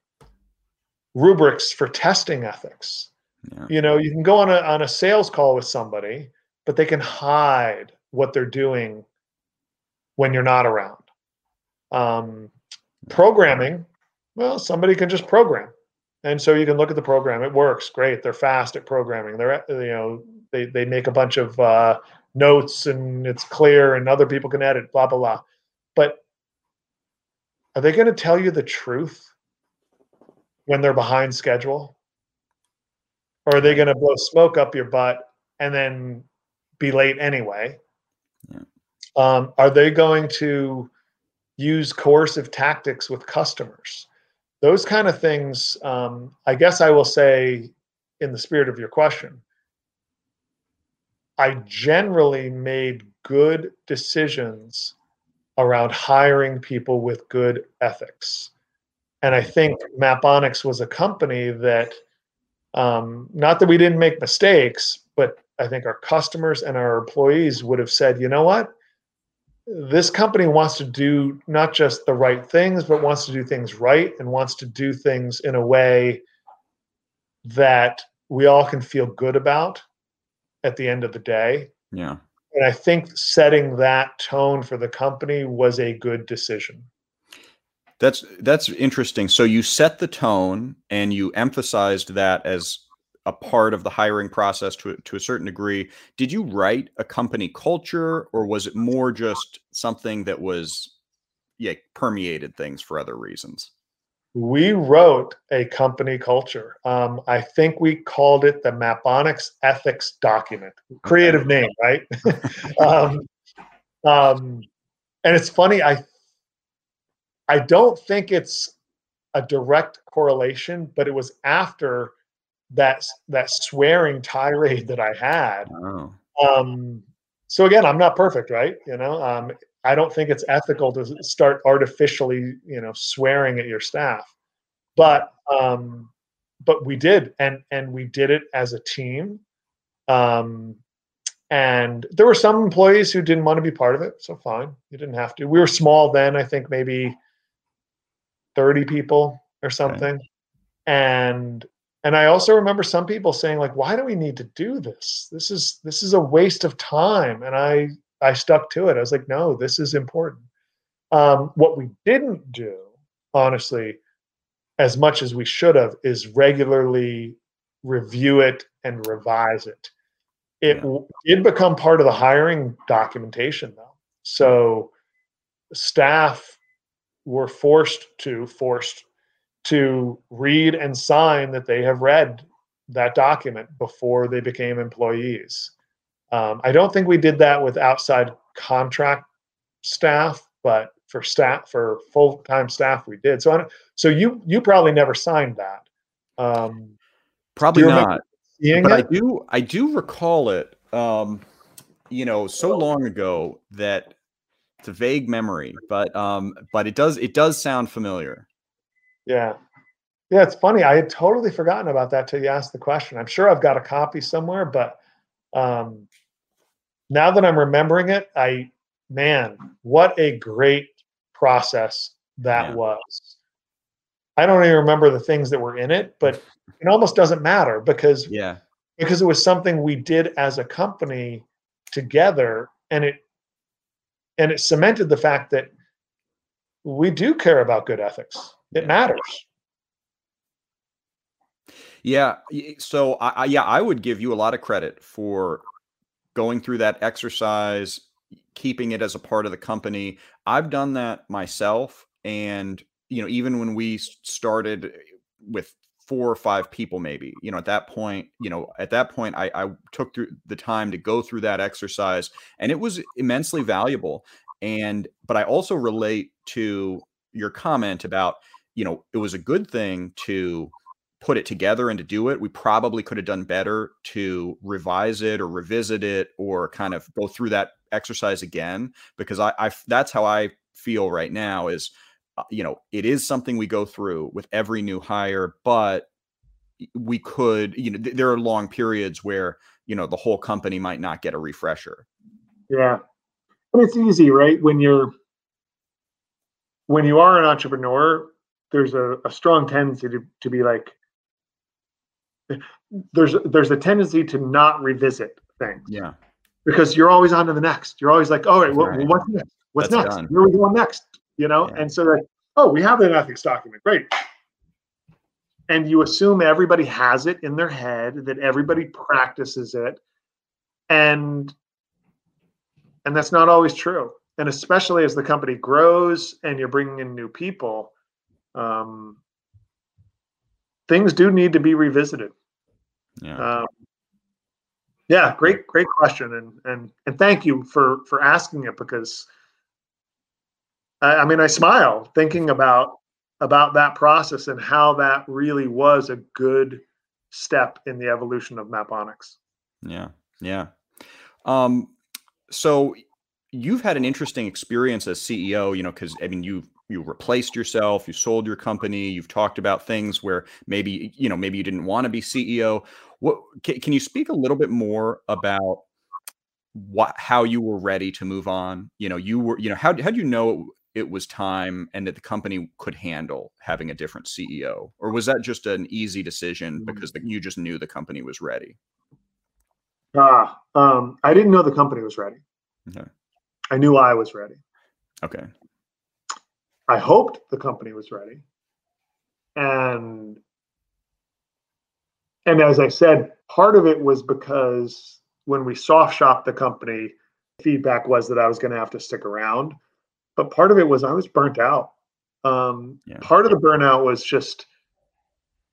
rubrics for testing ethics. Yeah. You know, you can go on a, on a sales call with somebody, but they can hide what they're doing when you're not around. Um, programming, well, somebody can just program. And so you can look at the program. It works great. They're fast at programming. They're, you know, they, they make a bunch of uh, notes and it's clear and other people can edit, blah, blah, blah. But are they going to tell you the truth when they're behind schedule? Or are they going to blow smoke up your butt and then be late anyway? Yeah. Um, are they going to use coercive tactics with customers? Those kind of things, um, I guess I will say, in the spirit of your question, I generally made good decisions around hiring people with good ethics. And I think Maponics was a company that, um, not that we didn't make mistakes, but I think our customers and our employees would have said, you know what? This company wants to do not just the right things, but wants to do things right and wants to do things in a way that we all can feel good about at the end of the day. Yeah. And I think setting that tone for the company was a good decision. That's, that's interesting. So you set the tone and you emphasized that as a part of the hiring process to, to a certain degree. Did you write a company culture, or was it more just something that was, yeah, permeated things for other reasons? We wrote a company culture. Um, I think we called it the Maponics Ethics Document. Creative name, right? um, um, and it's funny. I I don't think it's a direct correlation, but it was after that that swearing tirade that I had. Oh. Um, so again, I'm not perfect, right? You know, um, I don't think it's ethical to start artificially, you know, swearing at your staff, but um, but we did, and and we did it as a team. Um, and there were some employees who didn't want to be part of it, so fine, you didn't have to. We were small then, I think maybe thirty people or something, okay. and. And I also remember some people saying, like, why do we need to do this? This is this is a waste of time. And I, I stuck to it. I was like, no, this is important. Um, what we didn't do, honestly, as much as we should have, is regularly review it and revise it. It did become part of the hiring documentation, though. So staff were forced to, forced to read and sign that they have read that document before they became employees. Um, I don't think we did that with outside contract staff, but for staff, for full-time staff, we did. So, I don't, so you you probably never signed that. Um, probably not. But it? I do I do recall it. Um, you know, so long ago that it's a vague memory, but um, but it does it does sound familiar. Yeah. Yeah, it's funny. I had totally forgotten about that till you asked the question. I'm sure I've got a copy somewhere, but um, now that I'm remembering it, I, man, what a great process that yeah. was. I don't even remember the things that were in it, but it almost doesn't matter because, yeah. because it was something we did as a company together, and it, and it cemented the fact that we do care about good ethics. It matters. Yeah. So I, I, yeah, I would give you a lot of credit for going through that exercise, keeping it as a part of the company. I've done that myself. And, you know, even when we started with four or five people, maybe, you know, at that point, you know, at that point, I, I took through the time to go through that exercise, and it was immensely valuable. And, but I also relate to your comment about, you know, it was a good thing to put it together and to do it, we probably could have done better to revise it or revisit it or kind of go through that exercise again, because I, I that's how I feel right now is, uh, you know, it is something we go through with every new hire, but we could, you know, th there are long periods where, you know, the whole company might not get a refresher. Yeah. And it's easy, right? When you're, when you are an entrepreneur, there's a, a strong tendency to, to be like, there's there's a tendency to not revisit things. Yeah. Because you're always on to the next. You're always like, all right, well, right. what's next? What's That's next? Done. Where are we going next? You know? Yeah. And so like, oh, we have an ethics document. Great. And you assume everybody has it in their head, that everybody practices it. And and that's not always true. And especially as the company grows and you're bringing in new people, um, things do need to be revisited. Yeah. Um, yeah. Great, great question. And, and, and thank you for, for asking it, because I, I mean, I smile thinking about, about that process and how that really was a good step in the evolution of Maponics. Yeah. Yeah. Um, so you've had an interesting experience as C E O, you know, cause I mean, you've, you replaced yourself, you sold your company, you've talked about things where maybe, you know, maybe you didn't want to be C E O. What can, can you speak a little bit more about what, how you were ready to move on? You know, you were, you know, how, how do you know it, it was time and that the company could handle having a different C E O? Or was that just an easy decision because the, you just knew the company was ready? Ah, um, I didn't know the company was ready. Okay. I knew I was ready. Okay. I hoped the company was ready. And, and as I said, part of it was because when we soft shopped the company, feedback was that I was going to have to stick around. But part of it was I was burnt out. Um, yeah. Part of the burnout was just,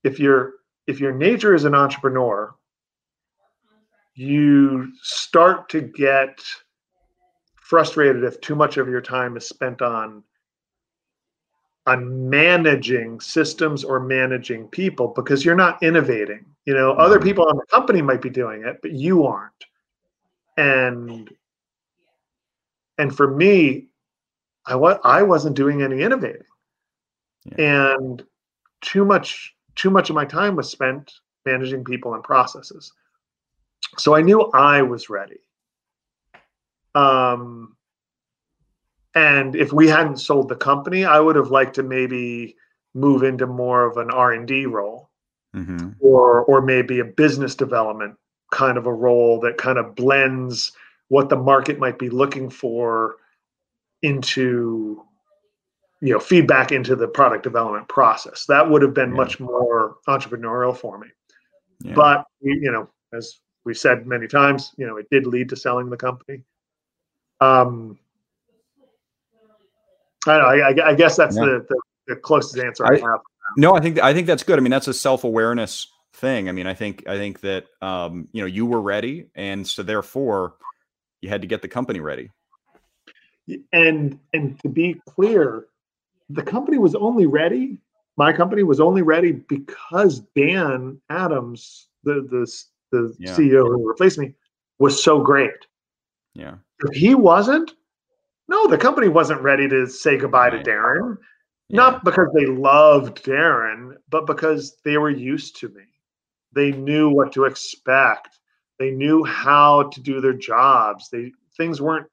if you're, if your nature is an entrepreneur, you start to get frustrated if too much of your time is spent on on managing systems or managing people, because you're not innovating. You know, other people on the company might be doing it, but you aren't. And, and for me, I, wa I wasn't doing any innovating. Yeah. And too much, too much of my time was spent managing people and processes. So I knew I was ready. Um, And if we hadn't sold the company, I would have liked to maybe move into more of an R and D role, mm-hmm. or, or maybe a business development kind of a role that kind of blends what the market might be looking for into, you know, feedback into the product development process. That would have been yeah. much more entrepreneurial for me. Yeah. But, you know, as we've said many times, you know, it did lead to selling the company. Um. I, I, I guess that's yeah. the, the, the closest answer I, I have. No, I think I think that's good. I mean, that's a self-awareness thing. I mean, I think I think that um, you know, you were ready, and so therefore you had to get the company ready. And and to be clear, the company was only ready. My company was only ready because Dan Adams, the the the yeah. C E O who replaced me, was so great. Yeah. If he wasn't, no, the company wasn't ready to say goodbye right. to Darren, yeah. not because they loved Darren, but because they were used to me. They knew what to expect. They knew how to do their jobs. They things weren't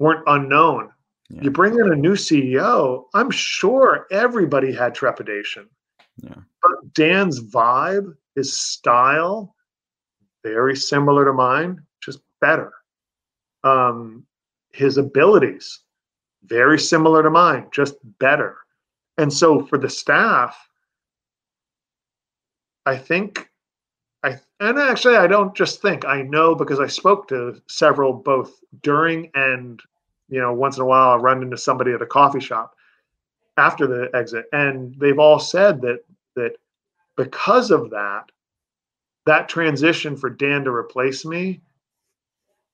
weren't unknown. Yeah. You bring in a new C E O, I'm sure everybody had trepidation. Yeah. But Dan's vibe, his style, very similar to mine, just better. Um. His abilities, very similar to mine, just better. And so for the staff, I think, I and actually I don't just think, I know, because I spoke to several both during and, you know, once in a while I run into somebody at a coffee shop after the exit. And they've all said that, that because of that, that transition for Dan to replace me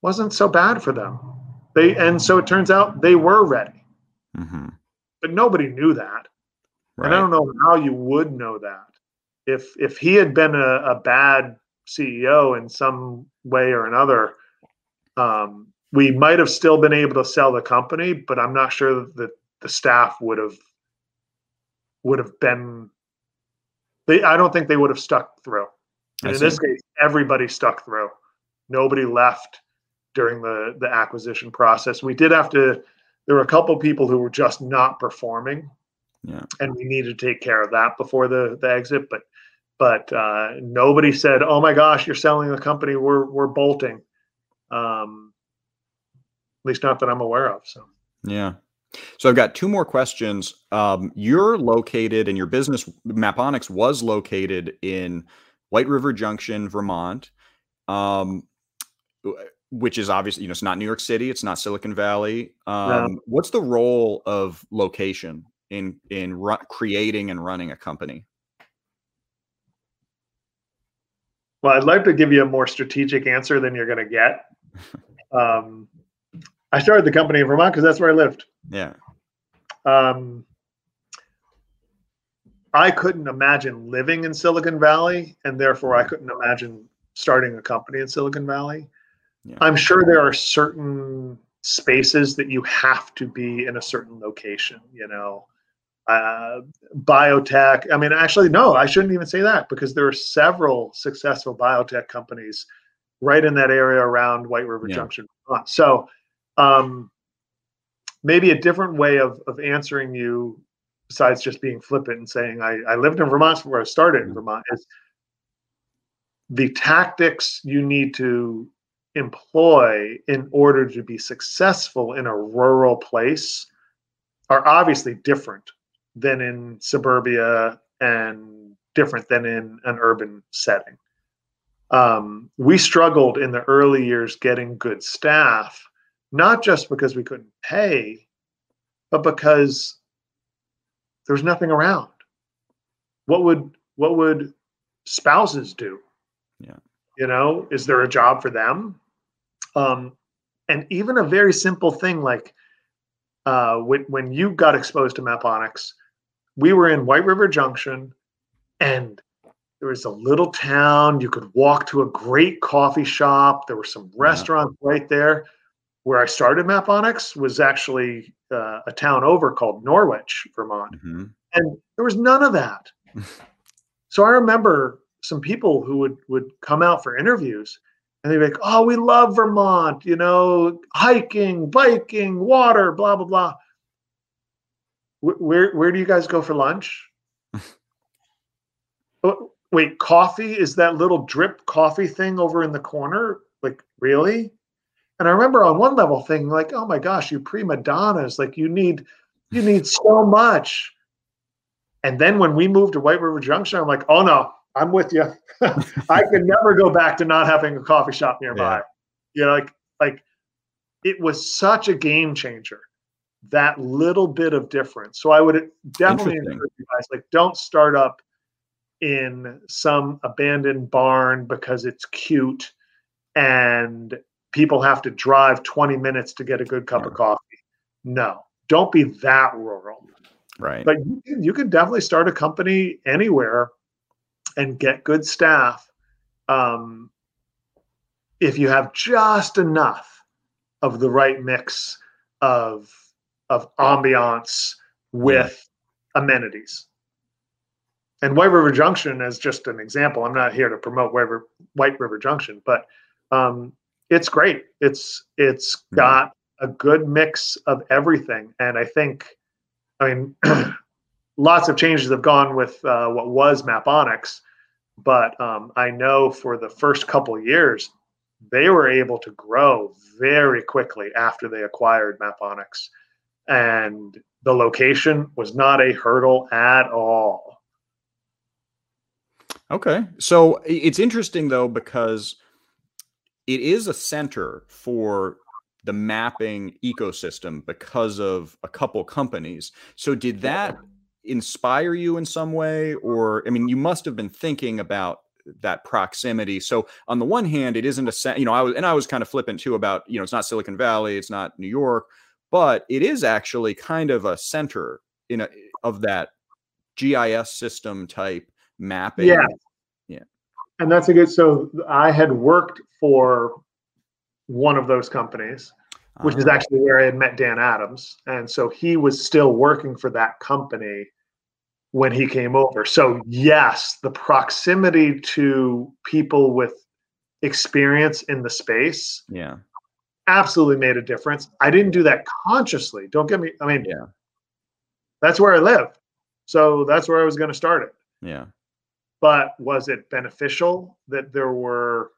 wasn't so bad for them. They, and so it turns out they were ready, mm-hmm. but nobody knew that. Right. And I don't know how you would know that. if if he had been a, a bad C E O in some way or another, um, we might have still been able to sell the company, but I'm not sure that the staff would have would have been. They, I don't think they would have stuck through. And in this case, everybody stuck through. Nobody left during the the acquisition process. We did have to. There were a couple of people who were just not performing, yeah. and we needed to take care of that before the the exit. But but uh, nobody said, "Oh my gosh, you're selling the company. We're we're bolting." Um, At least not that I'm aware of. So, yeah. So I've got two more questions. Um, you're located and your business Maponics was located in White River Junction, Vermont, um, which is obviously, you know, it's not New York City. It's not Silicon Valley. Um, yeah. What's the role of location in, in creating and running a company? Well, I'd like to give you a more strategic answer than you're going to get. Um, I started the company in Vermont because that's where I lived. Yeah. Um, I couldn't imagine living in Silicon Valley, and therefore I couldn't imagine starting a company in Silicon Valley. Yeah. I'm sure there are certain spaces that you have to be in a certain location, you know, uh, biotech. I mean, actually, no, I shouldn't even say that, because there are several successful biotech companies right in that area around White River yeah. Junction. So, Um, maybe a different way of, of answering you, besides just being flippant and saying, I, I lived in Vermont where I started in Vermont, is the tactics you need to employ in order to be successful in a rural place are obviously different than in suburbia and different than in an urban setting. Um, we struggled in the early years getting good staff, not just because we couldn't pay, but because there was nothing around. What would what would spouses do? Yeah, you know, is there a job for them? Um, and even a very simple thing like uh, when when you got exposed to Maponics, we were in White River Junction, and there was a little town. You could walk to a great coffee shop. There were some restaurants yeah. right there. Where I started Maponics was actually uh, a town over called Norwich, Vermont. Mm-hmm. And there was none of that. So I remember some people who would, would come out for interviews and they'd be like, oh, we love Vermont, you know, hiking, biking, water, blah, blah, blah. W where, where do you guys go for lunch? Oh, wait, coffee? Is that little drip coffee thing over in the corner? Like, really? And I remember on one level thinking like, oh my gosh, you prima donnas, like you need, you need so much. And then when we moved to White River Junction, I'm like, oh no, I'm with you. I could never go back to not having a coffee shop nearby. Yeah. You know, like, like it was such a game changer, that little bit of difference. So I would definitely encourage you guys, like, don't start up in some abandoned barn because it's cute and people have to drive twenty minutes to get a good cup yeah. of coffee. No, don't be that rural. Right. But you, you can definitely start a company anywhere and get good staff um, if you have just enough of the right mix of, of ambiance with yeah. amenities. And White River Junction is just an example. I'm not here to promote White River, White River Junction, but um, it's great. It's it's got a good mix of everything, and I think, I mean, lots of changes have gone with uh, what was Maponics, but um, I know for the first couple of years, they were able to grow very quickly after they acquired Maponics, and the location was not a hurdle at all. Okay, so it's interesting though, because it is a center for the mapping ecosystem because of a couple companies. So did that inspire you in some way? Or, I mean, you must have been thinking about that proximity. So on the one hand, it isn't a, you know, I was, and I was kind of flippant too about, you know, it's not Silicon Valley, it's not New York, but it is actually kind of a center in a, of that G I S system type mapping. Yeah. Yeah. And that's a good, so I had worked for one of those companies, which uh-huh. is actually where I had met Dan Adams. And so he was still working for that company when he came over. So yes, the proximity to people with experience in the space yeah, absolutely made a difference. I didn't do that consciously. Don't get me, I mean, yeah. that's where I lived. So that's where I was going to start it. Yeah. But was it beneficial that there were,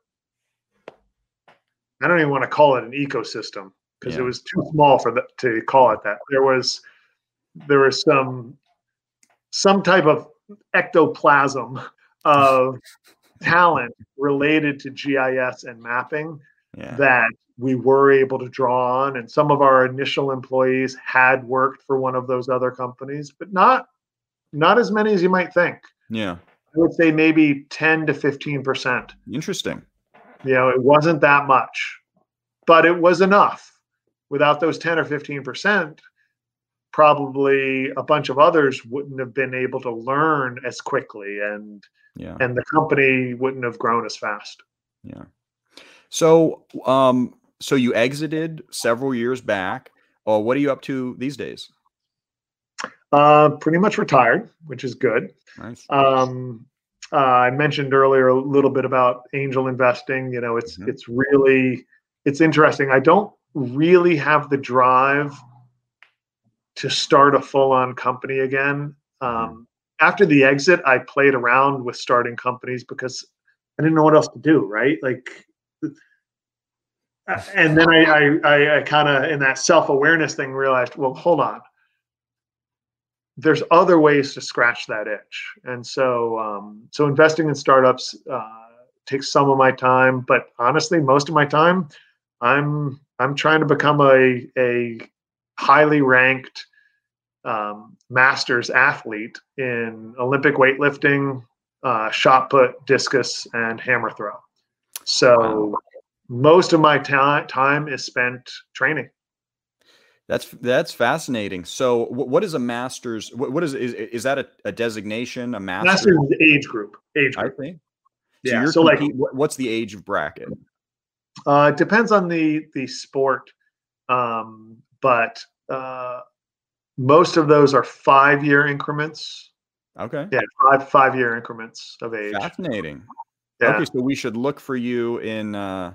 I don't even want to call it an ecosystem because yeah. it was too small for that to call it that. There was, there was some, some type of ectoplasm of talent related to G I S and mapping yeah. that we were able to draw on. And some of our initial employees had worked for one of those other companies, but not, not as many as you might think. Yeah. I would say maybe ten to fifteen percent. Interesting. You know, it wasn't that much, but it was enough. Without those ten or fifteen percent, probably a bunch of others wouldn't have been able to learn as quickly, and yeah. and the company wouldn't have grown as fast. Yeah. So, um, so you exited several years back. Uh, what are you up to these days? Uh, pretty much retired, which is good. Nice. Um, Uh, I mentioned earlier a little bit about angel investing. You know, it's, mm-hmm. it's really, it's interesting. I don't really have the drive to start a full-on company again. Um, after the exit, I played around with starting companies because I didn't know what else to do. Right. Like, and then I, I, I kind of, in that self-awareness thing, realized, well, hold on. There's other ways to scratch that itch. And so, um, so investing in startups, uh, takes some of my time, but honestly, most of my time, I'm, I'm trying to become a, a highly ranked, um, master's athlete in Olympic weightlifting, uh, shot put, discus, and hammer throw. So wow. most of my ta- time is spent training. That's, that's fascinating. So what is a master's, what, what is, is, is that a, a designation, a master's? Master's is age group, age group. I think. So yeah. You're so like, what's the age bracket? Uh, it depends on the, the sport. Um, but, uh, most of those are five year increments. Okay. Yeah. Five, five year increments of age. Fascinating. Yeah. Okay. So we should look for you in, uh,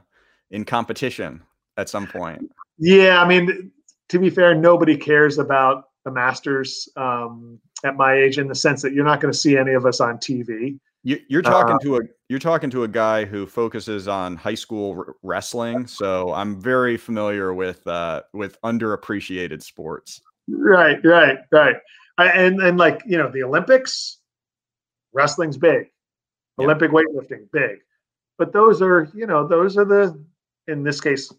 in competition at some point. Yeah. I mean, to be fair, nobody cares about the masters um, at my age, in the sense that you're not going to see any of us on T V. You, you're talking uh, to a you're talking to a guy who focuses on high school r wrestling, so I'm very familiar with uh, with underappreciated sports. Right, right, right. I, and and like you know, the Olympics, wrestling's big, yep. Olympic weightlifting big, but those are you know those are the in this case.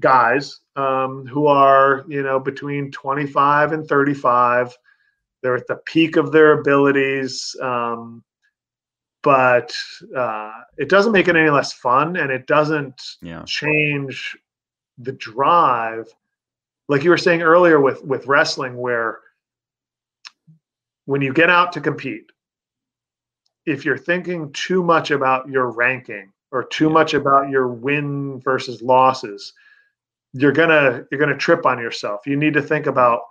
guys um, who are, you know, between twenty-five and thirty-five. They're at the peak of their abilities. Um, but uh, it doesn't make it any less fun, and it doesn't yeah. change the drive. Like you were saying earlier with, with wrestling, where when you get out to compete, if you're thinking too much about your ranking or too yeah. much about your win versus losses, you're gonna you're gonna trip on yourself. You need to think about,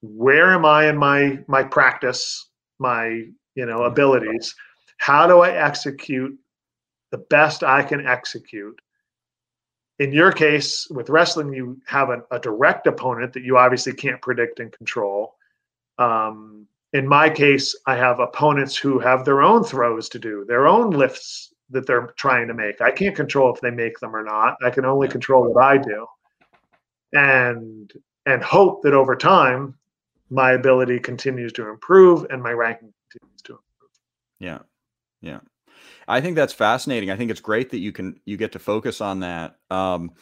where am I in my my practice, my you know abilities? How do I execute the best I can execute? In your case with wrestling, you have a, a direct opponent that you obviously can't predict and control. Um, in my case, I have opponents who have their own throws to do, their own lifts that they're trying to make. I can't control if they make them or not. I can only control what I do, and and hope that over time my ability continues to improve and my ranking continues to improve. Yeah. Yeah. I think that's fascinating. I think it's great that you can, you get to focus on that. Um,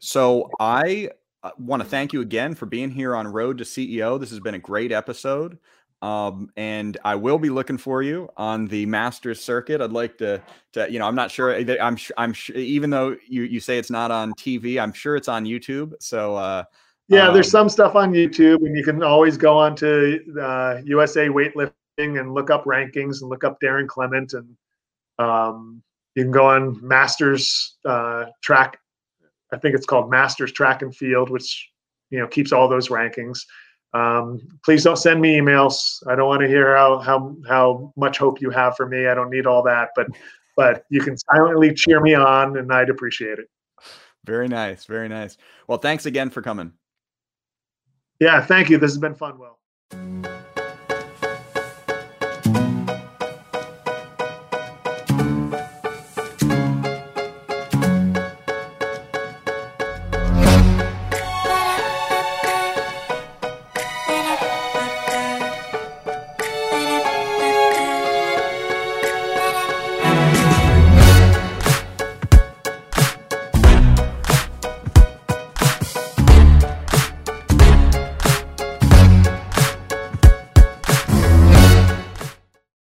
so I want to thank you again for being here on Road to C E O. This has been a great episode. Um, and I will be looking for you on the Masters circuit. I'd like to, to, you know, I'm not sure. I'm sure, I'm sure, even though you, you say it's not on T V, I'm sure it's on YouTube. So, uh, yeah, um, there's some stuff on YouTube, and you can always go on to, uh, U S A Weightlifting and look up rankings and look up Darren Clement, and um, you can go on Masters uh, Track. I think it's called Masters Track and Field, which you know keeps all those rankings. Um, please don't send me emails. I don't want to hear how how how much hope you have for me. I don't need all that, but but you can silently cheer me on, and I'd appreciate it. Very nice, very nice. Well, thanks again for coming. Yeah, thank you. This has been fun, Will.